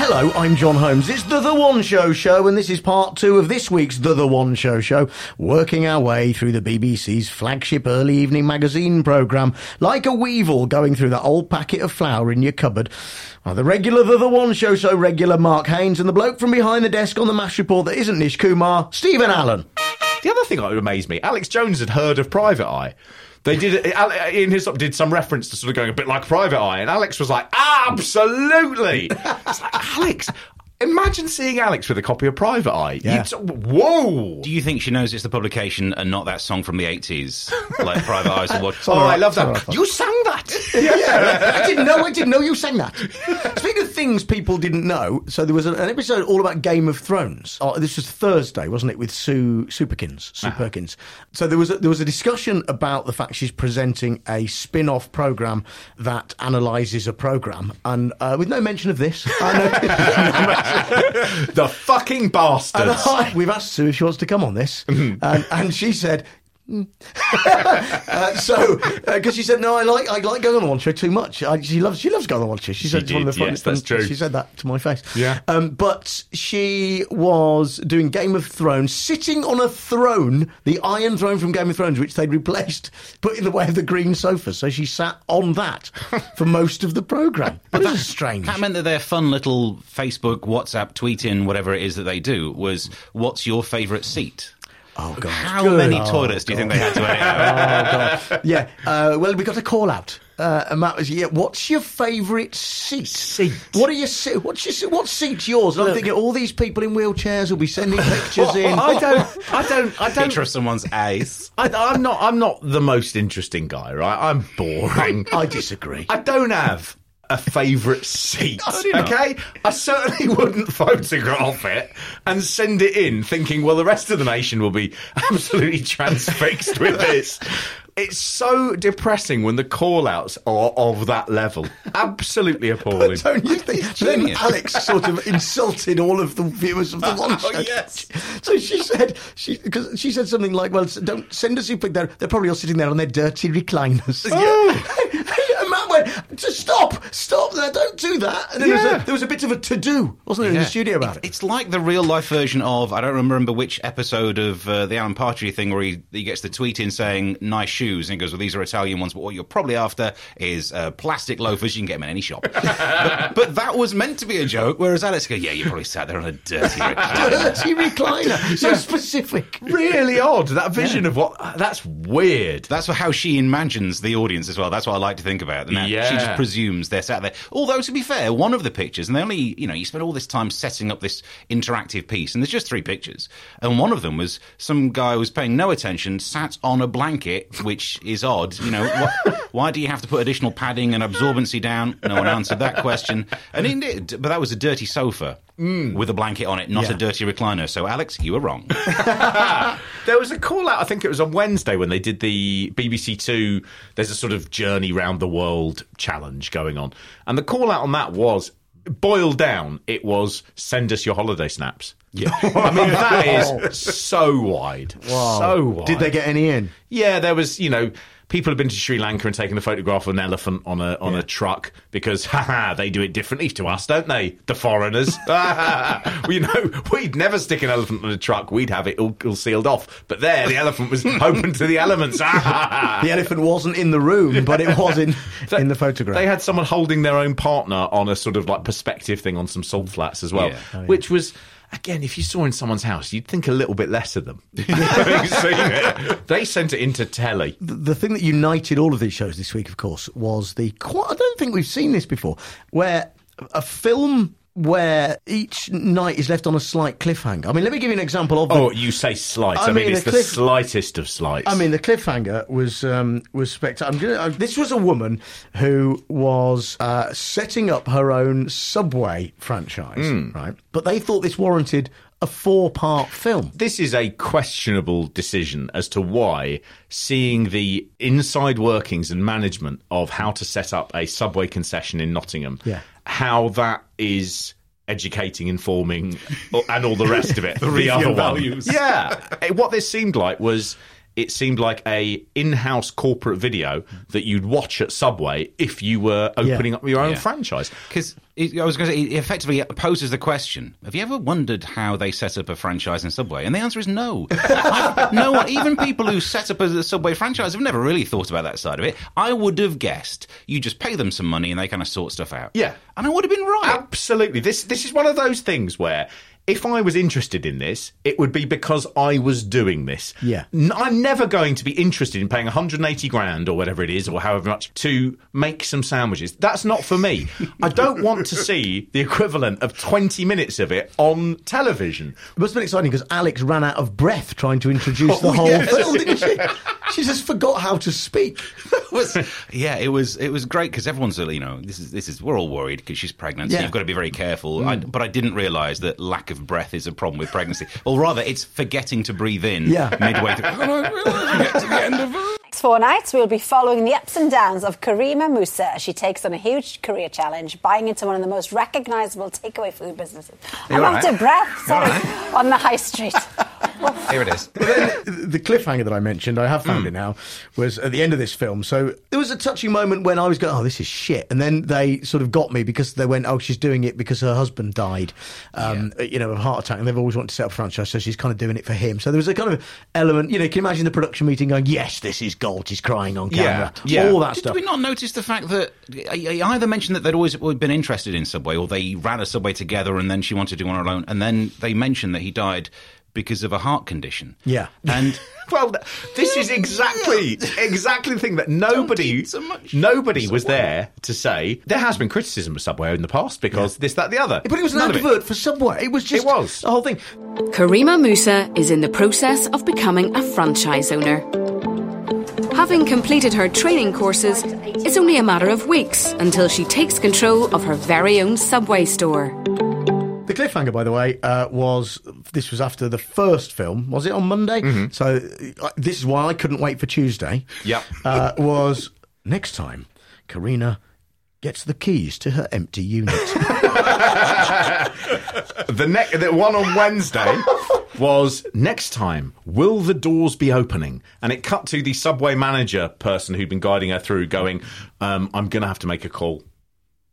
Hello, I'm John Holmes. It's the One Show show, and this is part two of this week's the One Show show, working our way through the BBC's flagship early evening magazine programme, like a weevil going through that old packet of flour in your cupboard. Well, the regular the One Show show regular Mark Haynes and the bloke from behind the desk on the MASH report that isn't Nish Kumar, Stephen Allen. The other thing that would amaze me, Alex Jones had heard of Private Eye. They did. Ian Hislop did some reference to sort of going a bit like Private Eye, and Alex was like, absolutely! It's like, Alex, imagine seeing Alex with a copy of Private Eye. Yeah. Whoa! Do you think she knows it's the publication and not that song from the 80s? Like Private Eye's the Watch. Oh, I love that. You sang that! Yeah. I didn't know you sang that. Speaking of things people didn't know, so there was an episode all about Game of Thrones. Oh, this was Thursday, wasn't it, with Sue Perkins. So there was a discussion about the fact she's presenting a spin-off programme that analyses a programme, and with no mention of this. The fucking bastards. We've asked Sue if she wants to come on this, and she said... because she said, no, I like going on the One Show too much. She loves going on the One Show. She said it's one of the funniest things. That's true. She said that to my face. Yeah. But she was doing Game of Thrones, sitting on a throne, the Iron Throne from Game of Thrones, which they'd replaced, put in the way of the green sofa. So she sat on that for most of the programme. But that's strange. That meant that their fun little Facebook, WhatsApp, tweeting, whatever it is that they do, was what's your favourite seat? Oh, God. How good. Many toilets do you think they had to edit out? Oh, God. Yeah. Well, we got a call out. And Matt was, what's your favourite seat? What seat's yours? And I'm thinking all these people in wheelchairs will be sending pictures in. I don't picture of someone's ace. I'm not the most interesting guy, right? I'm boring. I disagree. I don't have a favourite seat, okay? I certainly wouldn't photograph it and send it in thinking, well, the rest of the nation will be absolutely transfixed with this. It's so depressing when the call-outs are of that level. Absolutely appalling. But don't you think? Then Alex sort of insulted all of the viewers of the One Show. Oh, yes. So she said something like, well, don't send us your pic there. They're probably all sitting there on their dirty recliners. Yeah. Stop! Don't do that. And then there was a bit of a to-do, wasn't there, in the studio about it? It's like the real-life version of, I don't remember which episode of the Alan Partridge thing where he gets the tweet in saying, nice shoes, and he goes, well, these are Italian ones, but what you're probably after is plastic loafers. You can get them in any shop. but that was meant to be a joke, whereas Alex goes, yeah, you probably sat there on a dirty recliner. Dirty recliner! So specific. Really odd, that vision of what... That's weird. That's how she imagines the audience as well. That's what I like to think about. She just presumes they're sat there. Although, to be fair, one of the pictures, and they only, you spend all this time setting up this interactive piece, and there's just three pictures. And one of them was some guy who was paying no attention, sat on a blanket, which is odd. Why do you have to put additional padding and absorbency down? No one answered that question. And indeed, but that was a dirty sofa with a blanket on it, not a dirty recliner. So, Alex, you were wrong. There was a call out, I think it was on Wednesday, when they did the BBC Two, there's a sort of journey round the world challenge going on, and the call out on that was, boiled down, it was send us your holiday snaps. Yeah. I mean, that is so wide. Did they get any in? Yeah, there was people have been to Sri Lanka and taken a photograph of an elephant on a truck because, haha, they do it differently to us, don't they? The foreigners. You know, we'd never stick an elephant on a truck. We'd have it all sealed off. But there, the elephant was open to the elements. The elephant wasn't in the room, but it was in the photograph. They had someone holding their own partner on a sort of like perspective thing on some salt flats as well, which was... Again, if you saw in someone's house, you'd think a little bit less of them. They sent it into telly. The thing that united all of these shows this week, of course, was I don't think we've seen this before, where a film... where each night is left on a slight cliffhanger. I mean, let me give you an example of... Oh, you say slight. I mean it's the slightest of slights. I mean, the cliffhanger was spectacular. This was a woman who was setting up her own Subway franchise, right? But they thought this warranted a 4-part film. This is a questionable decision as to why seeing the inside workings and management of how to set up a Subway concession in Nottingham... Yeah. How that is educating, informing, and all the rest of it. the other values. One. Yeah. What this seemed like was... It seemed like a in-house corporate video that you'd watch at Subway if you were opening up your own franchise. Because I was going to say, it effectively poses the question, have you ever wondered how they set up a franchise in Subway? And the answer is no. No, even people who set up a Subway franchise have never really thought about that side of it. I would have guessed you just pay them some money and they kind of sort stuff out. Yeah. And I would have been right. Absolutely. This is one of those things where... If I was interested in this, it would be because I was doing this. Yeah. I'm never going to be interested in paying 180 grand or whatever it is or however much to make some sandwiches. That's not for me. I don't want to see the equivalent of 20 minutes of it on television. It must have been exciting because Alex ran out of breath trying to introduce the whole film, didn't she? She just forgot how to speak. It was great because everyone's, you know, this is we're all worried because she's pregnant, so you've got to be very careful. But I didn't realise that lack of breath is a problem with pregnancy, or rather, it's forgetting to breathe in midway through. Get to the end of it. Next 4 nights, we'll be following the ups and downs of Karima Musa as she takes on a huge career challenge, buying into one of the most recognisable takeaway food businesses. I'm out of breath, sorry, on the high street. Here it is. But then the cliffhanger that I mentioned, I have found it now, was at the end of this film. So there was a touching moment when I was going, oh, this is shit. And then they sort of got me because they went, oh, she's doing it because her husband died, you know, of a heart attack. And they've always wanted to set up a franchise, so she's kind of doing it for him. So there was a kind of element, you know, can you imagine the production meeting going, yes, this is gold, she's crying on camera, all that stuff. Did we not notice the fact that I either mentioned that they'd always been interested in Subway or they ran a Subway together and then she wanted to do one alone. And then they mentioned that he died because of a heart condition. Yeah. And well, this is exactly the thing that nobody was there to say. There has been criticism of Subway in the past because this, that, the other. But it was an advert for Subway. It was the whole thing. Karima Musa is in the process of becoming a franchise owner. Having completed her training courses, it's only a matter of weeks until she takes control of her very own Subway store. The cliffhanger, by the way, was after the first film, was it on Monday? Mm-hmm. So this is why I couldn't wait for Tuesday. Yep. Was next time Karina gets the keys to her empty unit. The one on Wednesday was next time, will the doors be opening? And it cut to the Subway manager person who'd been guiding her through going, I'm going to have to make a call.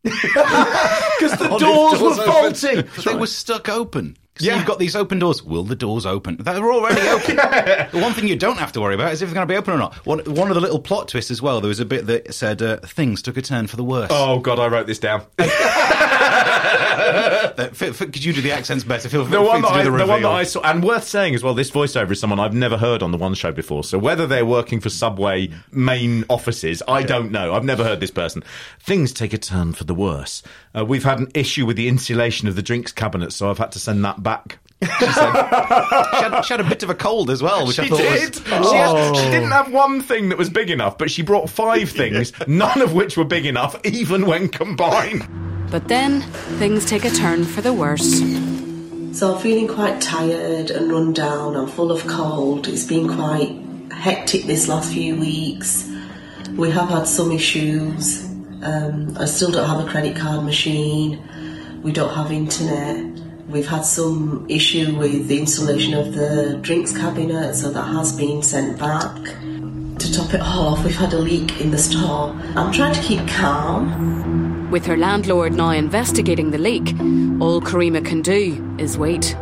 Because the doors were faulty. They were stuck open. So you've got these open doors. Will the doors open? They're already open. The one thing you don't have to worry about is if they're going to be open or not. One of the little plot twists as well, there was a bit that said things took a turn for the worse. Oh, God, I wrote this down. Could you do the accents better? Feel free to do the reveal. The one that I saw, and worth saying as well, this voiceover is someone I've never heard on The One Show before, so whether they're working for Subway main offices, I don't know. I've never heard this person. Things take a turn for the worse. We've had an issue with the insulation of the drinks cabinet, so I've had to send that back. She said she had a bit of a cold as well, which I thought was... She didn't have one thing that was big enough, but she brought 5 things, none of which were big enough, even when combined. But then things take a turn for the worse. So I'm feeling quite tired and run down. I'm full of cold. It's been quite hectic this last few weeks. We have had some issues. I still don't have a credit card machine. We don't have internet. We've had some issue with the installation of the drinks cabinet, so that has been sent back. to top it all off, we've had a leak in the store. I'm trying to keep calm. With her landlord now investigating the leak, all Karima can do is wait.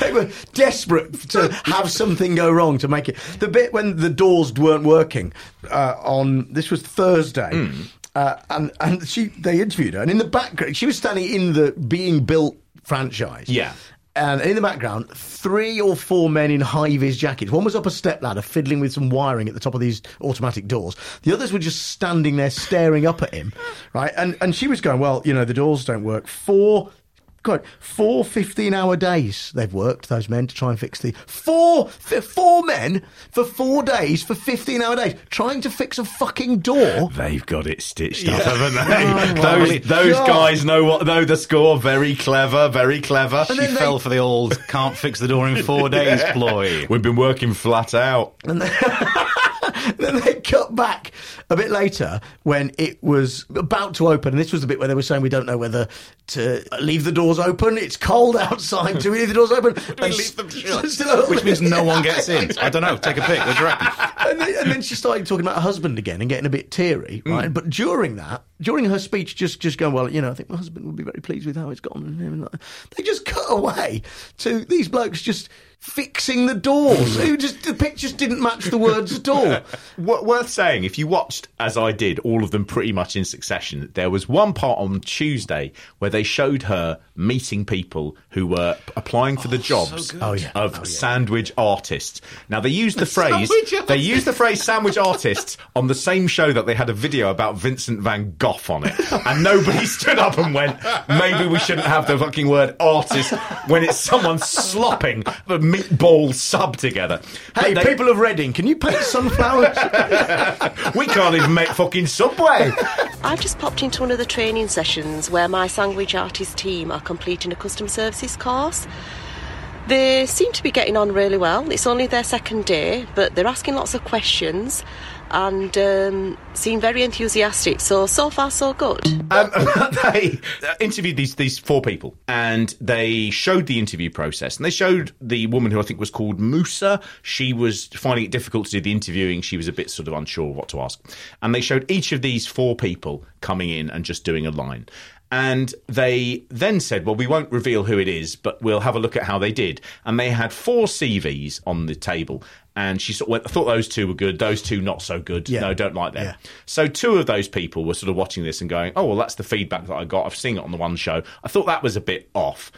They were desperate to have something go wrong to make it. The bit when the doors weren't working on this was Thursday, and they interviewed her, and in the background she was standing in the being built franchise. Yeah. And in the background, 3 or 4 men in high-vis jackets. One was up a step ladder, fiddling with some wiring at the top of these automatic doors. The others were just standing there, staring up at him, right? And she was going, well, you know, the doors don't work. 4 15-hour days they've worked, those men, to try and fix the... Four men for 4 days, for 15-hour days, trying to fix a fucking door. They've got it stitched up, haven't they? Oh, those guys know the score. Very clever, very clever. And she fell for the old can't fix the door in 4 days ploy. We've been working flat out. And then they cut back a bit later when it was about to open, and this was the bit where they were saying we don't know whether to leave the doors open. It's cold outside. Do we leave the doors open? Do we leave them shut? Which means no one gets in. I don't know. Take a pick. What do you reckon? And then she started talking about her husband again and getting a bit teary, right? But during her speech, just going, well, you know, I think my husband would be very pleased with how it's gone. They just cut away to these blokes just fixing the doors. The pictures didn't match the words at all. Worth saying, if you watched, as I did, all of them pretty much in succession, there was one part on Tuesday where they showed her meeting people who were applying for the jobs sandwich artists. Now, they used the phrase sandwich artists on the same show that they had a video about Vincent van Gogh on it, and nobody stood up and went, maybe we shouldn't have the fucking word artist when it's someone slopping the meatball sub together. Hey, people of Reading, can you paint sunflowers? We can't even make fucking Subway. I've just popped into one of the training sessions where my sandwich artist team are completing a custom services course. They seem to be getting on really well. It's only their second day, but they're asking lots of questions and seem very enthusiastic. So far, so good. They interviewed these 4 people, and they showed the interview process, and they showed the woman who I think was called Musa. She was finding it difficult to do the interviewing. She was a bit sort of unsure of what to ask. And they showed each of these 4 people coming in and just doing a line. And they then said, well, we won't reveal who it is, but we'll have a look at how they did. And they had 4 CVs on the table. And she sort of went, I thought those 2 were good, those 2 not so good. Yeah. No, don't like them. Yeah. So 2 of those people were sort of watching this and going, oh, well, that's the feedback that I got. I've seen it on the One Show. I thought that was a bit off.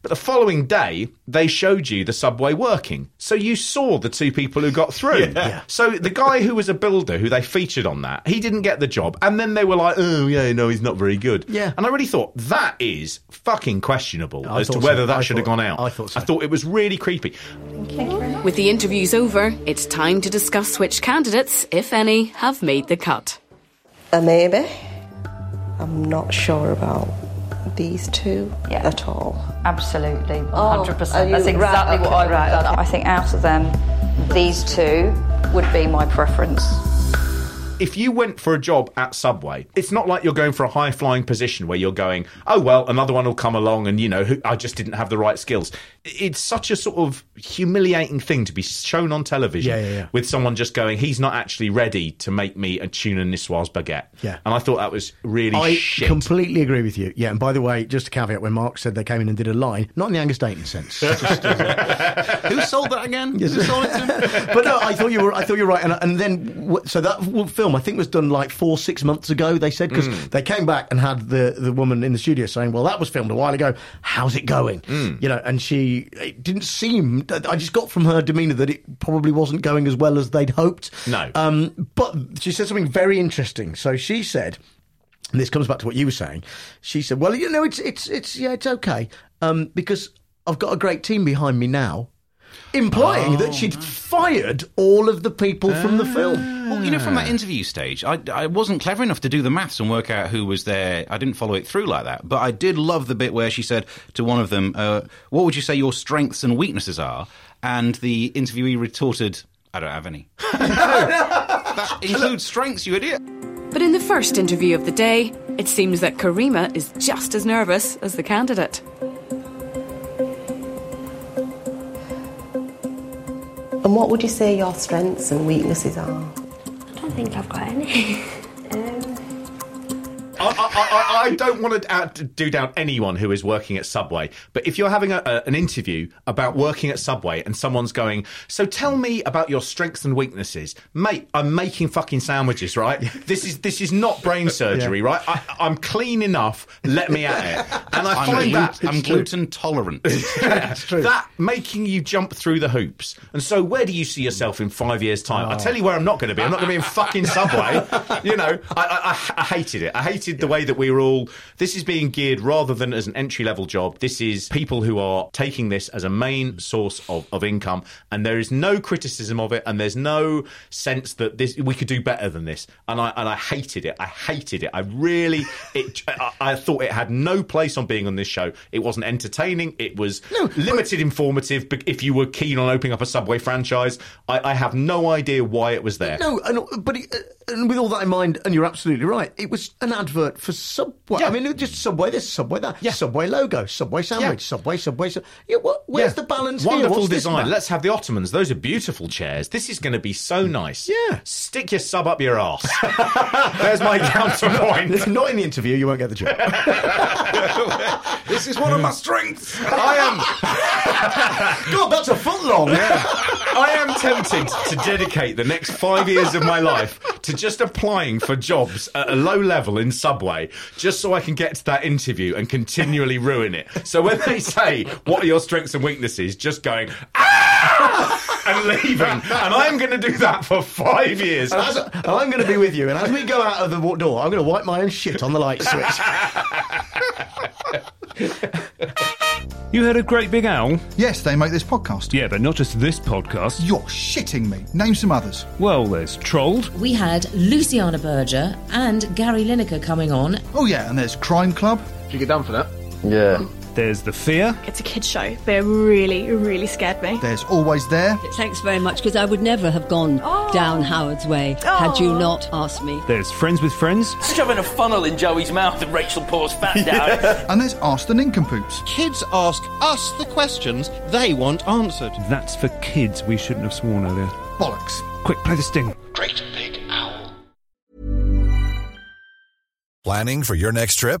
But the following day, they showed you the subway working. So you saw the 2 people who got through. Yeah. So the guy who was a builder, who they featured on that, he didn't get the job. And then they were like, oh, yeah, no, he's not very good. Yeah. And I really thought that is fucking questionable as to whether that should have gone out. I thought so. I thought it was really creepy. Thank you very much. With the interviews over, it's time to discuss which candidates, if any, have made the cut. Maybe. I'm not sure about these 2 at all. Absolutely, 100%. That's exactly what I would have done. I think out of them, these 2 would be my preference. If you went for a job at Subway, it's not like you're going for a high-flying position where you're going, oh, well, another one will come along and, you know, I just didn't have the right skills. It's such a sort of humiliating thing to be shown on television with someone just going, he's not actually ready to make me a tuna Nissoise baguette. Yeah. And I thought that was really shit. I completely agree with you. Yeah, and by the way, just a caveat, when Mark said they came in and did a line, not in the Angus Dayton sense. Who sold that again? Yes. Who sold it to him? But no, I thought you were right. And then, so that film, I think, was done like 4-6 months ago, they said, because they came back and had the woman in the studio saying, well, that was filmed a while ago, how's it going? You know, and it didn't seem, I just got from her demeanour that it probably wasn't going as well as they'd hoped. No. But she said something very interesting. So she said, and this comes back to what you were saying, she said, well, you know, it's okay, because I've got a great team behind me now. Implying that she'd fired all of the people from the film. Well, you know, from that interview stage, I wasn't clever enough to do the maths and work out who was there. I didn't follow it through like that. But I did love the bit where she said to one of them, what would you say your strengths and weaknesses are? And the interviewee retorted, I don't have any. That includes strengths, you idiot. But in the first interview of the day, it seems that Karima is just as nervous as the candidate. And what would you say your strengths and weaknesses are? think I've got any. I don't want to do down anyone who is working at Subway, but if you're having an interview about working at Subway and someone's going, so tell me about your strengths and weaknesses. Mate, I'm making fucking sandwiches, right? This is not brain surgery, right? I'm clean enough, let me at it. And I find that... I'm gluten tolerant. That's true. That making you jump through the hoops. And so where do you see yourself in 5 years' time? Oh. I'll tell you where I'm not going to be. I'm not going to be in fucking Subway. You know, I hated it. I hated the way that we were all... This is being geared rather than as an entry-level job. This is people who are taking this as a main source of income, and there is no criticism of it, and there's no sense that this we could do better than this. And I hated it. I hated it. I really... I thought it had no place on being on this show. It wasn't entertaining. It was limited informative if you were keen on opening up a Subway franchise. I have no idea why it was there. No, and with all that in mind, and you're absolutely right, it was an advert for Subway. Yeah. I mean, just Subway this, Subway that, Subway logo, Subway sandwich, Subway. Where's the balance here? Wonderful design. Let's have the ottomans. Those are beautiful chairs. This is going to be so nice. Yeah. Stick your sub up your arse. There's my counterpoint. If not in the interview, you won't get the job. This is one of my strengths. I am... God, that's a foot long. Yeah. I am tempted to dedicate the next 5 years of my life to just applying for jobs at a low level in Subway, just so I can get to that interview and continually ruin it. So when they say, what are your strengths and weaknesses, just going, ah! And leaving. And I'm going to do that for 5 years. And I'm going to be with you. And as we go out of the door, I'm going to wipe my own shit on the light switch. You heard of Great Big Owl? Yes, they make this podcast. Yeah, but not just this podcast. You're shitting me. Name some others. Well, there's Trolled. We had Luciana Berger and Gary Lineker coming on. Oh, yeah, and there's Crime Club. Did you get done for that? Yeah. There's The Fear. It's a kid's show. They really, really scared me. There's Always There. Thanks very much, because I would never have gone down Howard's way had you not asked me. There's Friends with Friends. Shoving a funnel in Joey's mouth and Rachel pours fat down. And there's Ask the Nincompoops. Kids ask us the questions they want answered. That's for kids. We shouldn't have sworn earlier. Bollocks. Quick, play the sting. Great Big Owl. Planning for your next trip?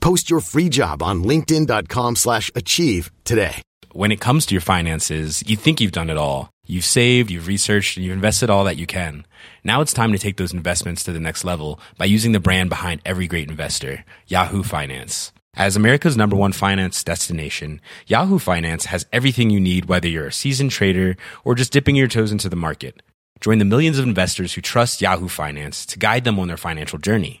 Post your free job on linkedin.com/achieve today. When it comes to your finances, you think you've done it all. You've saved, you've researched, and you've invested all that you can. Now it's time to take those investments to the next level by using the brand behind every great investor, Yahoo Finance. As America's #1 finance destination, Yahoo Finance has everything you need, whether you're a seasoned trader or just dipping your toes into the market. Join the millions of investors who trust Yahoo Finance to guide them on their financial journey.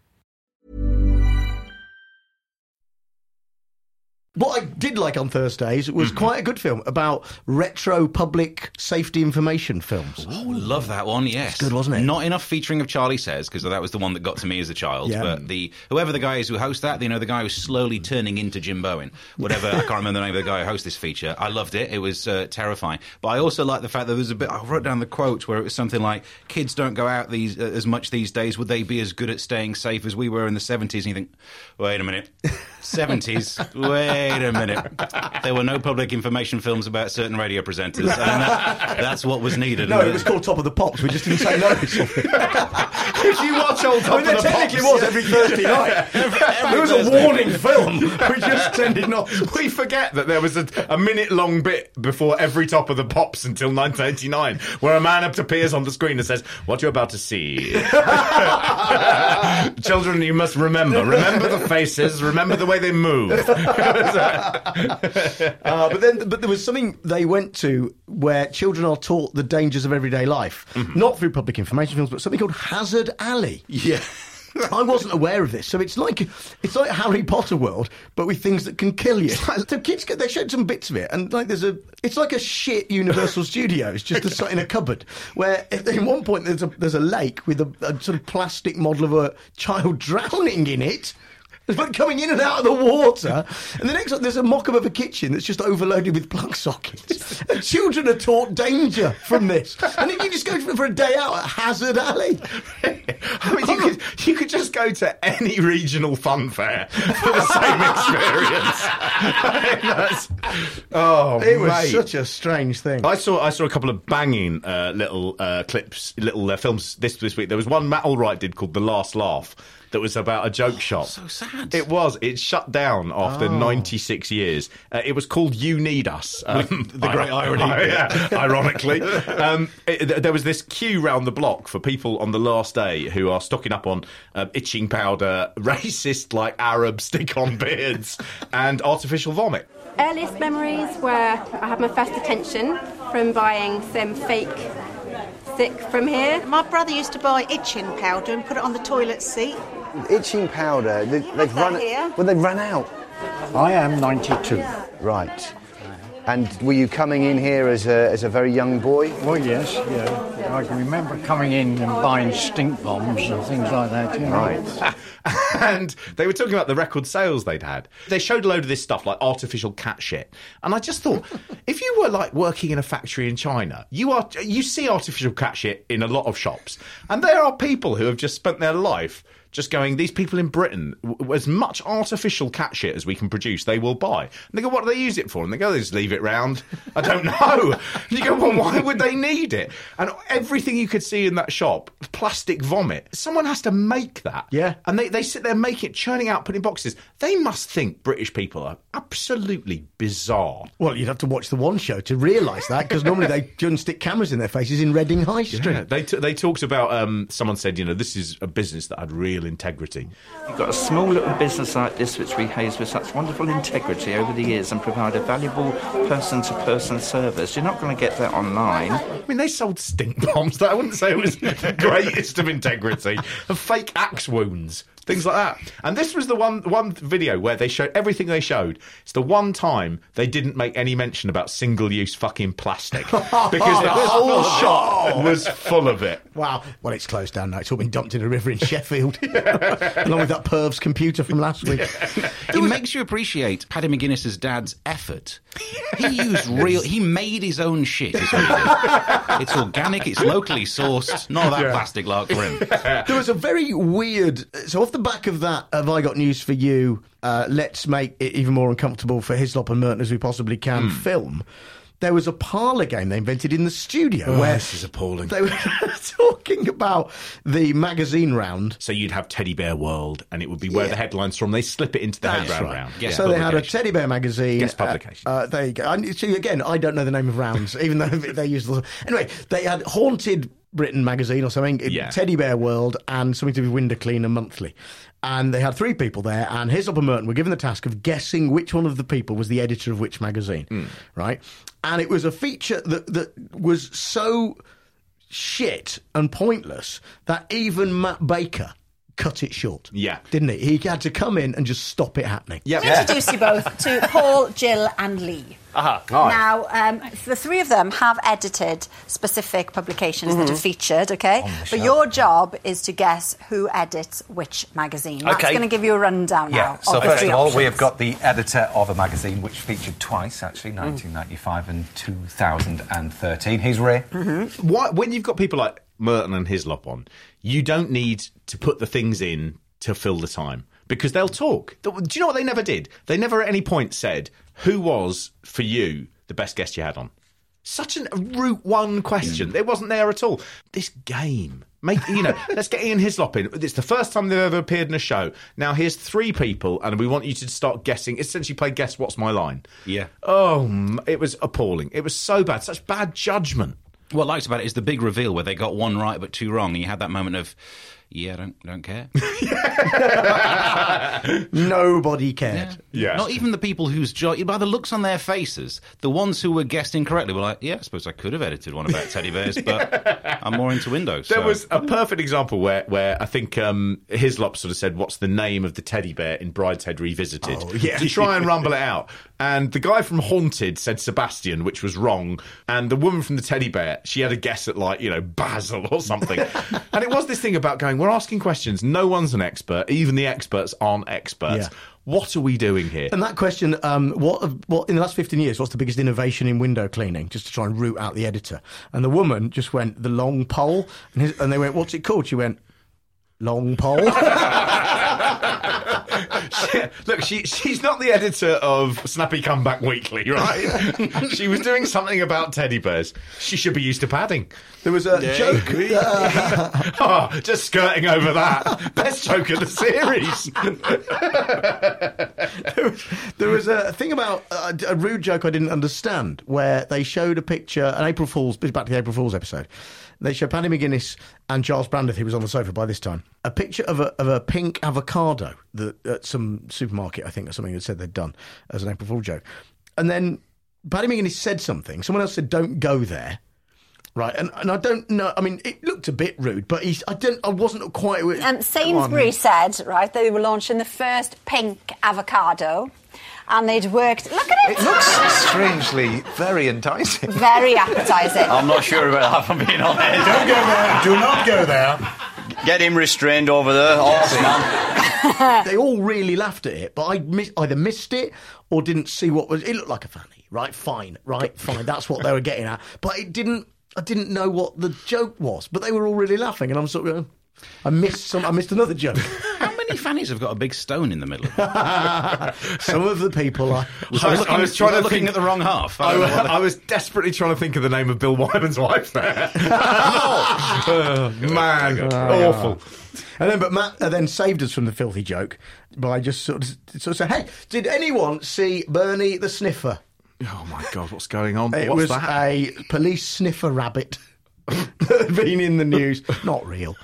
What I did like on Thursdays was quite a good film about retro public safety information films. Oh, love that one, yes. It's good, wasn't it? Not enough featuring of Charlie Says, because that was the one that got to me as a child. Yeah. But whoever the guy is who hosts that, the guy who's slowly turning into Jim Bowen. Whatever, I can't remember the name of the guy who hosts this feature. I loved it. It was terrifying. But I also liked the fact that there was a bit, I wrote down the quote where it was something like, kids don't go out as much these days. Would they be as good at staying safe as we were in the 70s? And you think, wait a minute, 70s? Wait. wait a minute. There were no public information films about certain radio presenters, and that's what was needed. No, it was called Top of the Pops. We just didn't say notice. If you watch old Top of the Pops... technically was every Thursday night. There was a warning film. We just tended not... We forget that there was a minute-long bit before every Top of the Pops until 1989 where a man appears on the screen and says, what you're about to see. Children, you must remember. Remember the faces. Remember the way they move. But there was something they went to where children are taught the dangers of everyday life. Mm-hmm. Not through public information films, but something called Hazard Alley. Yeah. I wasn't aware of this, so it's like Harry Potter world, but with things that can kill you. So kids they showed some bits of it, and it's like a shit Universal Studios, just in a cupboard, where at one point there's a lake with a sort of plastic model of a child drowning in it. But coming in and out of the water. And the next one, there's a mock-up of a kitchen that's just overloaded with plug sockets. And children are taught danger from this. And if you just go for a day out at Hazard Alley. I mean, you could just go to any regional fun fair for the same experience. It was such a strange thing. I saw a couple of banging little clips, films this week. There was one Matt Allwright did called The Last Laugh. That was about a joke shop. So sad. It was. It shut down after 96 years. It was called You Need Us. The great irony. Yeah, ironically. There was this queue round the block for people on the last day who are stocking up on itching powder, racist Arab stick-on beards and artificial vomit. Earliest memories were I had my first attention from buying some fake... sick from here. My brother used to buy itching powder and put it on the toilet seat. Itching powder? They've run here. Well, they've run out. I am 92. Right. And were you coming in here as a very young boy? Well, yes, yeah. I can remember coming in and buying stink bombs and things like that. You know? Right. And they were talking about the record sales they'd had. They showed a load of this stuff, like artificial cat shit. And I just thought, if you were, working in a factory in China, you see artificial cat shit in a lot of shops. And there are people who have just spent their life just going, these people in Britain, as much artificial cat shit as we can produce, they will buy. And they go, what do they use it for? And they go, they just leave it round. I don't know. And you go, well, why would they need it? And everything you could see in that shop, plastic vomit. Someone has to make that. Yeah. And they sit there making it, churning out, putting boxes. They must think British people are absolutely bizarre. Well, you'd have to watch The One Show to realise that, because normally they couldn't stick cameras in their faces in Reading High Street. Yeah, they talked about, someone said, this is a business that had really integrity. We've got a small little business like this which we raised with such wonderful integrity over the years and provide a valuable person-to-person service. You're not going to get that online. I mean, they sold stink bombs. That I wouldn't say it was the greatest of integrity. And fake axe wounds. Things like that. And this was the one video where they showed everything they showed. It's the one time they didn't make any mention about single-use fucking plastic. Because the whole shop was full of it. Wow. Well, it's closed down now. It's all been dumped in a river in Sheffield. Yeah. Along with that perv's computer from last week. Yeah. It makes you appreciate Paddy McGuinness's dad's effort. He used real... He made his own shit. It's organic, it's locally sourced, not that plastic lark rim. Yeah. There was a very weird... So off the back of that, have I got news for you? Let's make it even more uncomfortable for Hislop and Merton as we possibly can film. There was a parlour game they invented in the studio. Oh, where this is appalling. They were talking about the magazine round. So you'd have Teddy Bear World, and it would be where the headline's from. They slip it into the headline round. Guess so they had a Teddy Bear magazine. Guess publication. There you go. Again, I don't know the name of rounds, even though they used... Anyway, they had Haunted Britain magazine or something, Teddy Bear World, and something to do with Window Cleaner Monthly. And they had three people there, and Hislop and Merton were given the task of guessing which one of the people was the editor of which magazine, right? And it was a feature that was so shit and pointless that even Matt Baker cut it short. Yeah. Didn't he? He had to come in and just stop it happening. Yep. Let me introduce you both to Paul, Jill and Lee. Uh-huh. Now, the three of them have edited specific publications that are featured, okay? But your job is to guess who edits which magazine. That's going to give you a rundown now. So first of all, we have got the editor of a magazine which featured twice, actually, 1995 and 2013. He's rare. Mm-hmm. When you've got people like Merton and Hislop on, you don't need to put the things in to fill the time. because they'll talk. Do you know what they never did? They never at any point said, who was, for you, the best guest you had on? Such a route one question. Yeah. It wasn't there at all. This game. Let's get Ian Hislop in. It's the first time they've ever appeared in a show. Now, here's three people, and we want you to start guessing. Essentially, play Guess What's My Line. Yeah. Oh, it was appalling. It was so bad. Such bad judgment. What I liked about it is the big reveal where they got one right but two wrong, and you had that moment of, yeah, don't care. Nobody cared. Yeah. Not even the people whose job, by the looks on their faces, the ones who were guessed incorrectly were like, yeah, I suppose I could have edited one about teddy bears, but I'm more into windows. There was a perfect example where I think Hislop sort of said, what's the name of the teddy bear in Brideshead Revisited? Oh, yeah. To try and rumble it out. And the guy from Haunted said Sebastian, which was wrong. And the woman from the teddy bear, she had a guess at Basil or something. And it was this thing about going, we're asking questions. No one's an expert. Even the experts aren't experts. Yeah. What are we doing here? And that question, what in the last 15 years, what's the biggest innovation in window cleaning? Just to try and root out the editor. And the woman just went, the long pole. And they went, what's it called? She went, long pole. Look, she's not the editor of Snappy Comeback Weekly, right? She was doing something about teddy bears. She should be used to padding. There was a joke. Just skirting over that. Best joke of the series. There was a thing about a rude joke I didn't understand, where they showed a picture, back to the April Fool's episode. They show Paddy McGuinness and Charles Brandon, who was on the sofa by this time, a picture of a pink avocado that at some supermarket, I think, or something, that said they'd done as an April Fool joke. And then Paddy McGuinness said something. Someone else said, don't go there. Right, and I don't know. I mean, it looked a bit rude, but I wasn't quite. Sainsbury said, right, they were launching the first pink avocado, and they'd worked. Look at it. It looks strangely very enticing. Very appetising. I'm not sure about that, if I'm being honest. Don't go there. Do not go there. Get him restrained over there, awesome man. They all really laughed at it, but I either missed it or didn't see what was. It looked like a fanny, right? Fine. That's what they were getting at, but it didn't. I didn't know what the joke was, but they were all really laughing, and I'm sort of going, I missed another joke. How many fannies have got a big stone in the middle of them? Some of the people are... I was looking at the wrong half. I was desperately trying to think of the name of Bill Wyman's wife there. Awful. But Matt then saved us from the filthy joke by just sort of saying, hey, did anyone see Bernie the Sniffer? Oh, my God, what's going on? What's that? A police sniffer rabbit that had been in the news. Not real.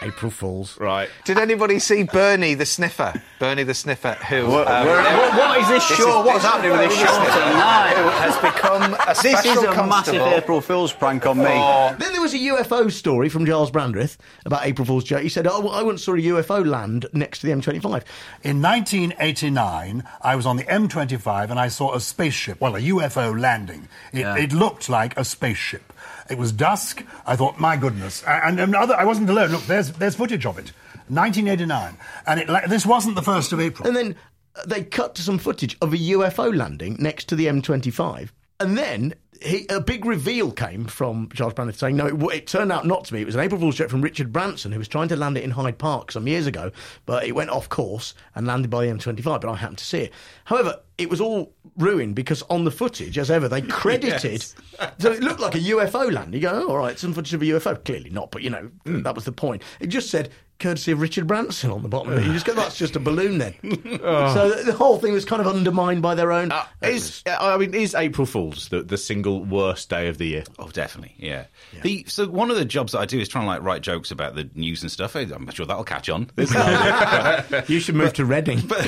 April Fools. Right. Did anybody see Bernie the Sniffer? Bernie the Sniffer, who... what is this show? What's happening with this show tonight? Who has become a special constable. This is a massive April Fools prank on me. Oh. Then there was a UFO story from Giles Brandreth about April Fools joke. He said, I once saw a UFO land next to the M25. In 1989, I was on the M25 and I saw a spaceship, a UFO landing. It looked like a spaceship. It was dusk. I thought, my goodness. I wasn't alone. Look, there's footage of it. 1989. And this wasn't the 1st of April. And then they cut to some footage of a UFO landing next to the M25. And then a big reveal came from Charles Brandon saying, no, it turned out not to be. It was an April Fool's joke from Richard Branson, who was trying to land it in Hyde Park some years ago, but it went off course and landed by the M25, but I happened to see it. However, it was all ruined because on the footage, as ever, they credited... Yes. So it looked like a UFO land. You go, all right, some footage of a UFO. Clearly not, but, that was the point. It just said... courtesy of Richard Branson on the bottom of it. You just go, that's just a balloon then. So the whole thing was kind of undermined by their own... Is April Fool's the single worst day of the year? Oh, definitely, yeah. So one of the jobs that I do is trying to write jokes about the news and stuff. I'm sure that'll catch on. You should move to Reading. But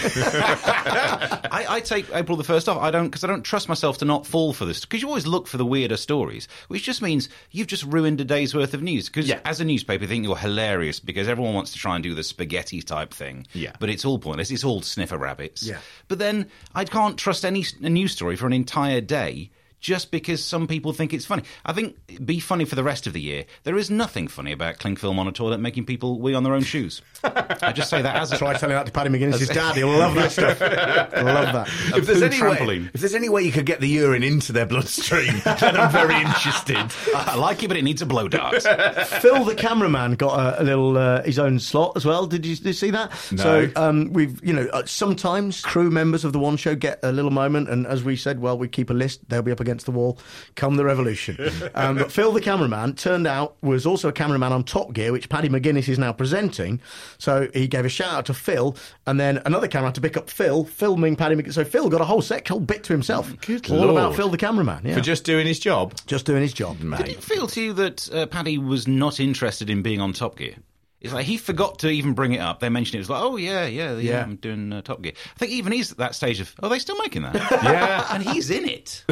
I take April the 1st off. Because I don't trust myself to not fall for this. Because you always look for the weirder stories, which just means you've just ruined a day's worth of news. Because as a newspaper, you think you're hilarious because everyone wants to try and do the spaghetti type thing, but it's all pointless. It's all sniffer rabbits. But then I can't trust any news story for an entire day just because some people think it's funny. I think be funny for the rest of the year. There is nothing funny about cling film on a toilet making people wee on their own shoes. I just say that as a... Try telling that to Paddy McGuinness's dad. He'll love that stuff. He'll love that. If there's any way you could get the urine into their bloodstream, then I'm very interested. I like it, but it needs a blow dart. Phil the cameraman got a little his own slot as well. Did you see that? No. So we've, you know, sometimes crew members of The One Show get a little moment, and as we said, well, we keep a list. They'll be up against the wall. Come the revolution. But Phil the cameraman turned out was also a cameraman on Top Gear, which Paddy McGuinness is now presenting. So he gave a shout out to Phil, and then another camera to pick up Phil filming Paddy McGuinness. So Phil got a whole bit to himself. Good Lord. All about Phil the cameraman, yeah. For just doing his job. Just doing his job, mate. Did it feel to you that Paddy was not interested in being on Top Gear? It's like he forgot to even bring it up. They mentioned it. It was like, oh, yeah, I'm doing Top Gear. I think even he's at that stage of, oh, they're still making that? Yeah. And he's in it.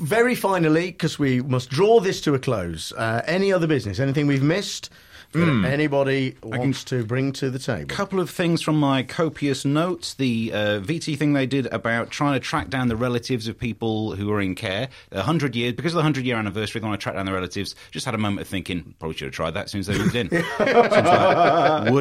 Very finally, because we must draw this to a close, any other business, anything we've missed that anybody wants to bring to the table? A couple of things from my copious notes. The VT thing they did about trying to track down the relatives of people who are in care. 100 years, because of the 100-year anniversary, they want to track down the relatives. Just had a moment of thinking, probably should have tried that since they moved in. Would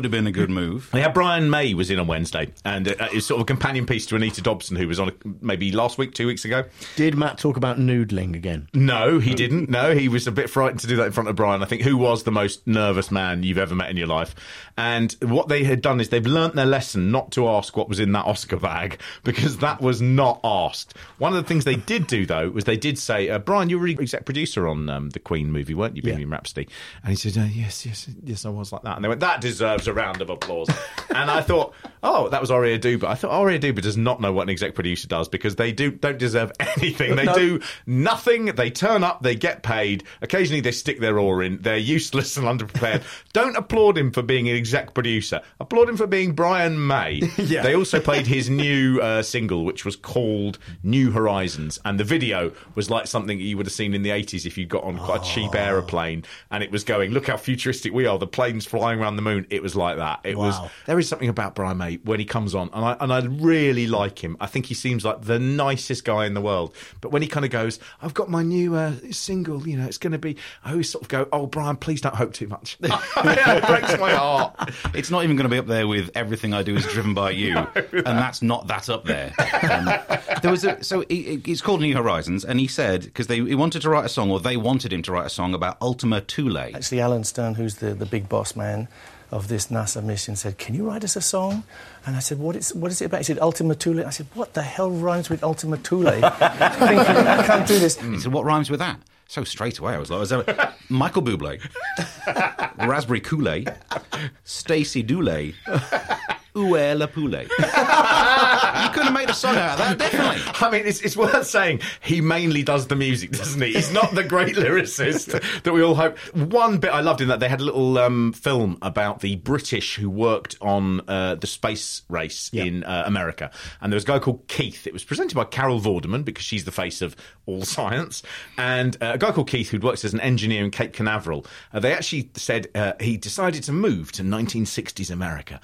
have been a good move. They had Brian May was in on Wednesday, and it's sort of a companion piece to Anita Dobson, who was on maybe last week, 2 weeks ago. Did Matt talk about noodling again? No, he didn't. No, he was a bit frightened to do that in front of Brian. I think who was the most nervous man you've ever met in your life. And what they had done is they've learnt their lesson not to ask what was in that Oscar bag, because that was not asked. One of the things they did do, though, was they did say, Brian, you were exec producer on the Queen movie, weren't you, Bohemian Rhapsody? And he said, yes, I was, like that. And they went, that deserves a round of applause. And I thought, oh, that was Aria Duba. I thought Aria Duba does not know what an exec producer does, because they don't deserve anything. They do nothing. They turn up, they get paid. Occasionally they stick their oar in. They're useless and underprepared. Don't applaud him for being an exec producer. Applaud him for being Brian May. Yeah. They also played his new single, which was called New Horizons, and the video was like something you would have seen in the 80s if you got on quite a cheap aeroplane, and it was going, look how futuristic we are, the plane's flying around the moon. It was like that. It was. There is something about Brian May when he comes on, and I really like him. I think he seems like the nicest guy in the world, but when he kind of goes, I've got my new single, you know, it's going to be, I always sort of go, oh, Brian, please don't hope too much. It breaks my heart. It's not even going to be up there with Everything I Do Is Driven By You, and that's not that up there. It's called New Horizons, and he said, because they wanted him to write a song about Ultima Thule. Actually, Alan Stern, who's the big boss man of this NASA mission, said, can you write us a song? And I said, what is it about? He said, Ultima Thule. I said, what the hell rhymes with Ultima Thule? I can't do this. He said, what rhymes with that? So straight away I was like, Michael Bublé, Raspberry Kool-Aid, Stacey Dooley, Uella Poulet. You could have made a song out of that, definitely. I mean, it's worth saying he mainly does the music, doesn't he? He's not the great lyricist that we all hope. One bit I loved in that, they had a little film about the British who worked on the space race in America. And there was a guy called Keith. It was presented by Carol Vorderman, because she's the face of all science. And a guy called Keith, who'd worked as an engineer in Cape Canaveral. They actually said he decided to move to 1960s America,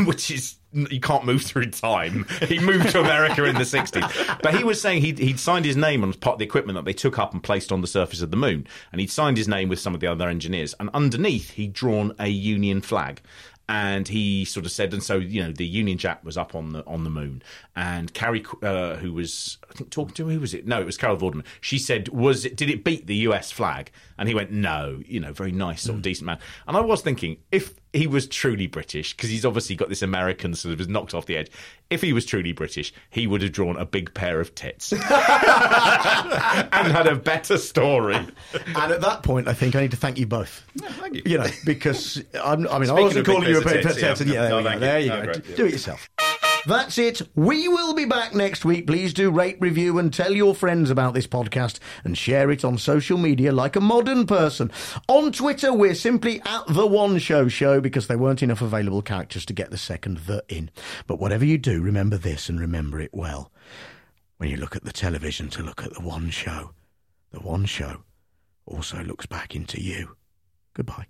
which is, you can't move through time. He moved to America in the 60s. But he was saying he'd signed his name on part of the equipment that they took up and placed on the surface of the moon. And he'd signed his name with some of the other engineers. And underneath, he'd drawn a Union flag. And he sort of said, and so, you know, the Union Jack was up on the moon. And Carrie, who was, I think, talking to, who was it? No, it was Carol Vorderman. She said, did it beat the US flag? And he went, no, you know, very nice, sort of decent man. And I was thinking, if he was truly British, because he's obviously got this American sort of knocked off the edge, if he was truly British, he would have drawn a big pair of tits and had a better story. And at that point, I think I need to thank you both. No, thank you. You know, because, I wasn't calling you there you go. Do it yourself. That's it. We will be back next week. Please do rate, review, and tell your friends about this podcast, and share it on social media like a modern person. On Twitter, we're simply @TheOneShow, because there weren't enough available characters to get the second "the" in. But whatever you do, remember this, and remember it well. When you look at the television to look at The One Show, The One Show also looks back into you. Goodbye.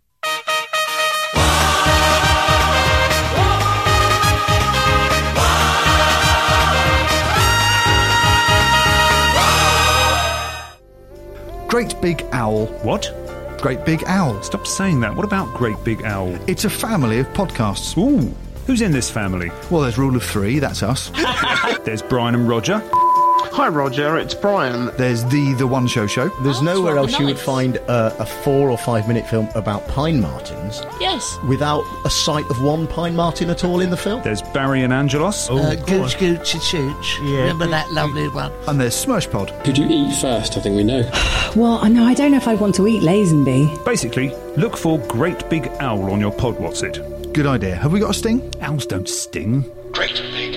Great Big Owl. What? Great Big Owl. Stop saying that. What about Great Big Owl? It's a family of podcasts. Ooh. Who's in this family? Well, there's Rule of Three. That's us. There's Brian and Roger. Hi, Roger. It's Brian. There's the One Show. There's nowhere else you would find a 4 or 5 minute film about pine martins. Yes. Without a sight of one pine martin at all in the film. There's Barry and Angelos. Gooch, gooch, chooch. Yeah. Remember that lovely one. And there's Smash Pod. Could you eat first? I think we know. Well, no, I don't know if I want to eat Lazenby. Basically, look for Great Big Owl on your pod. What's it? Good idea. Have we got a sting? Owls don't sting. Great Big.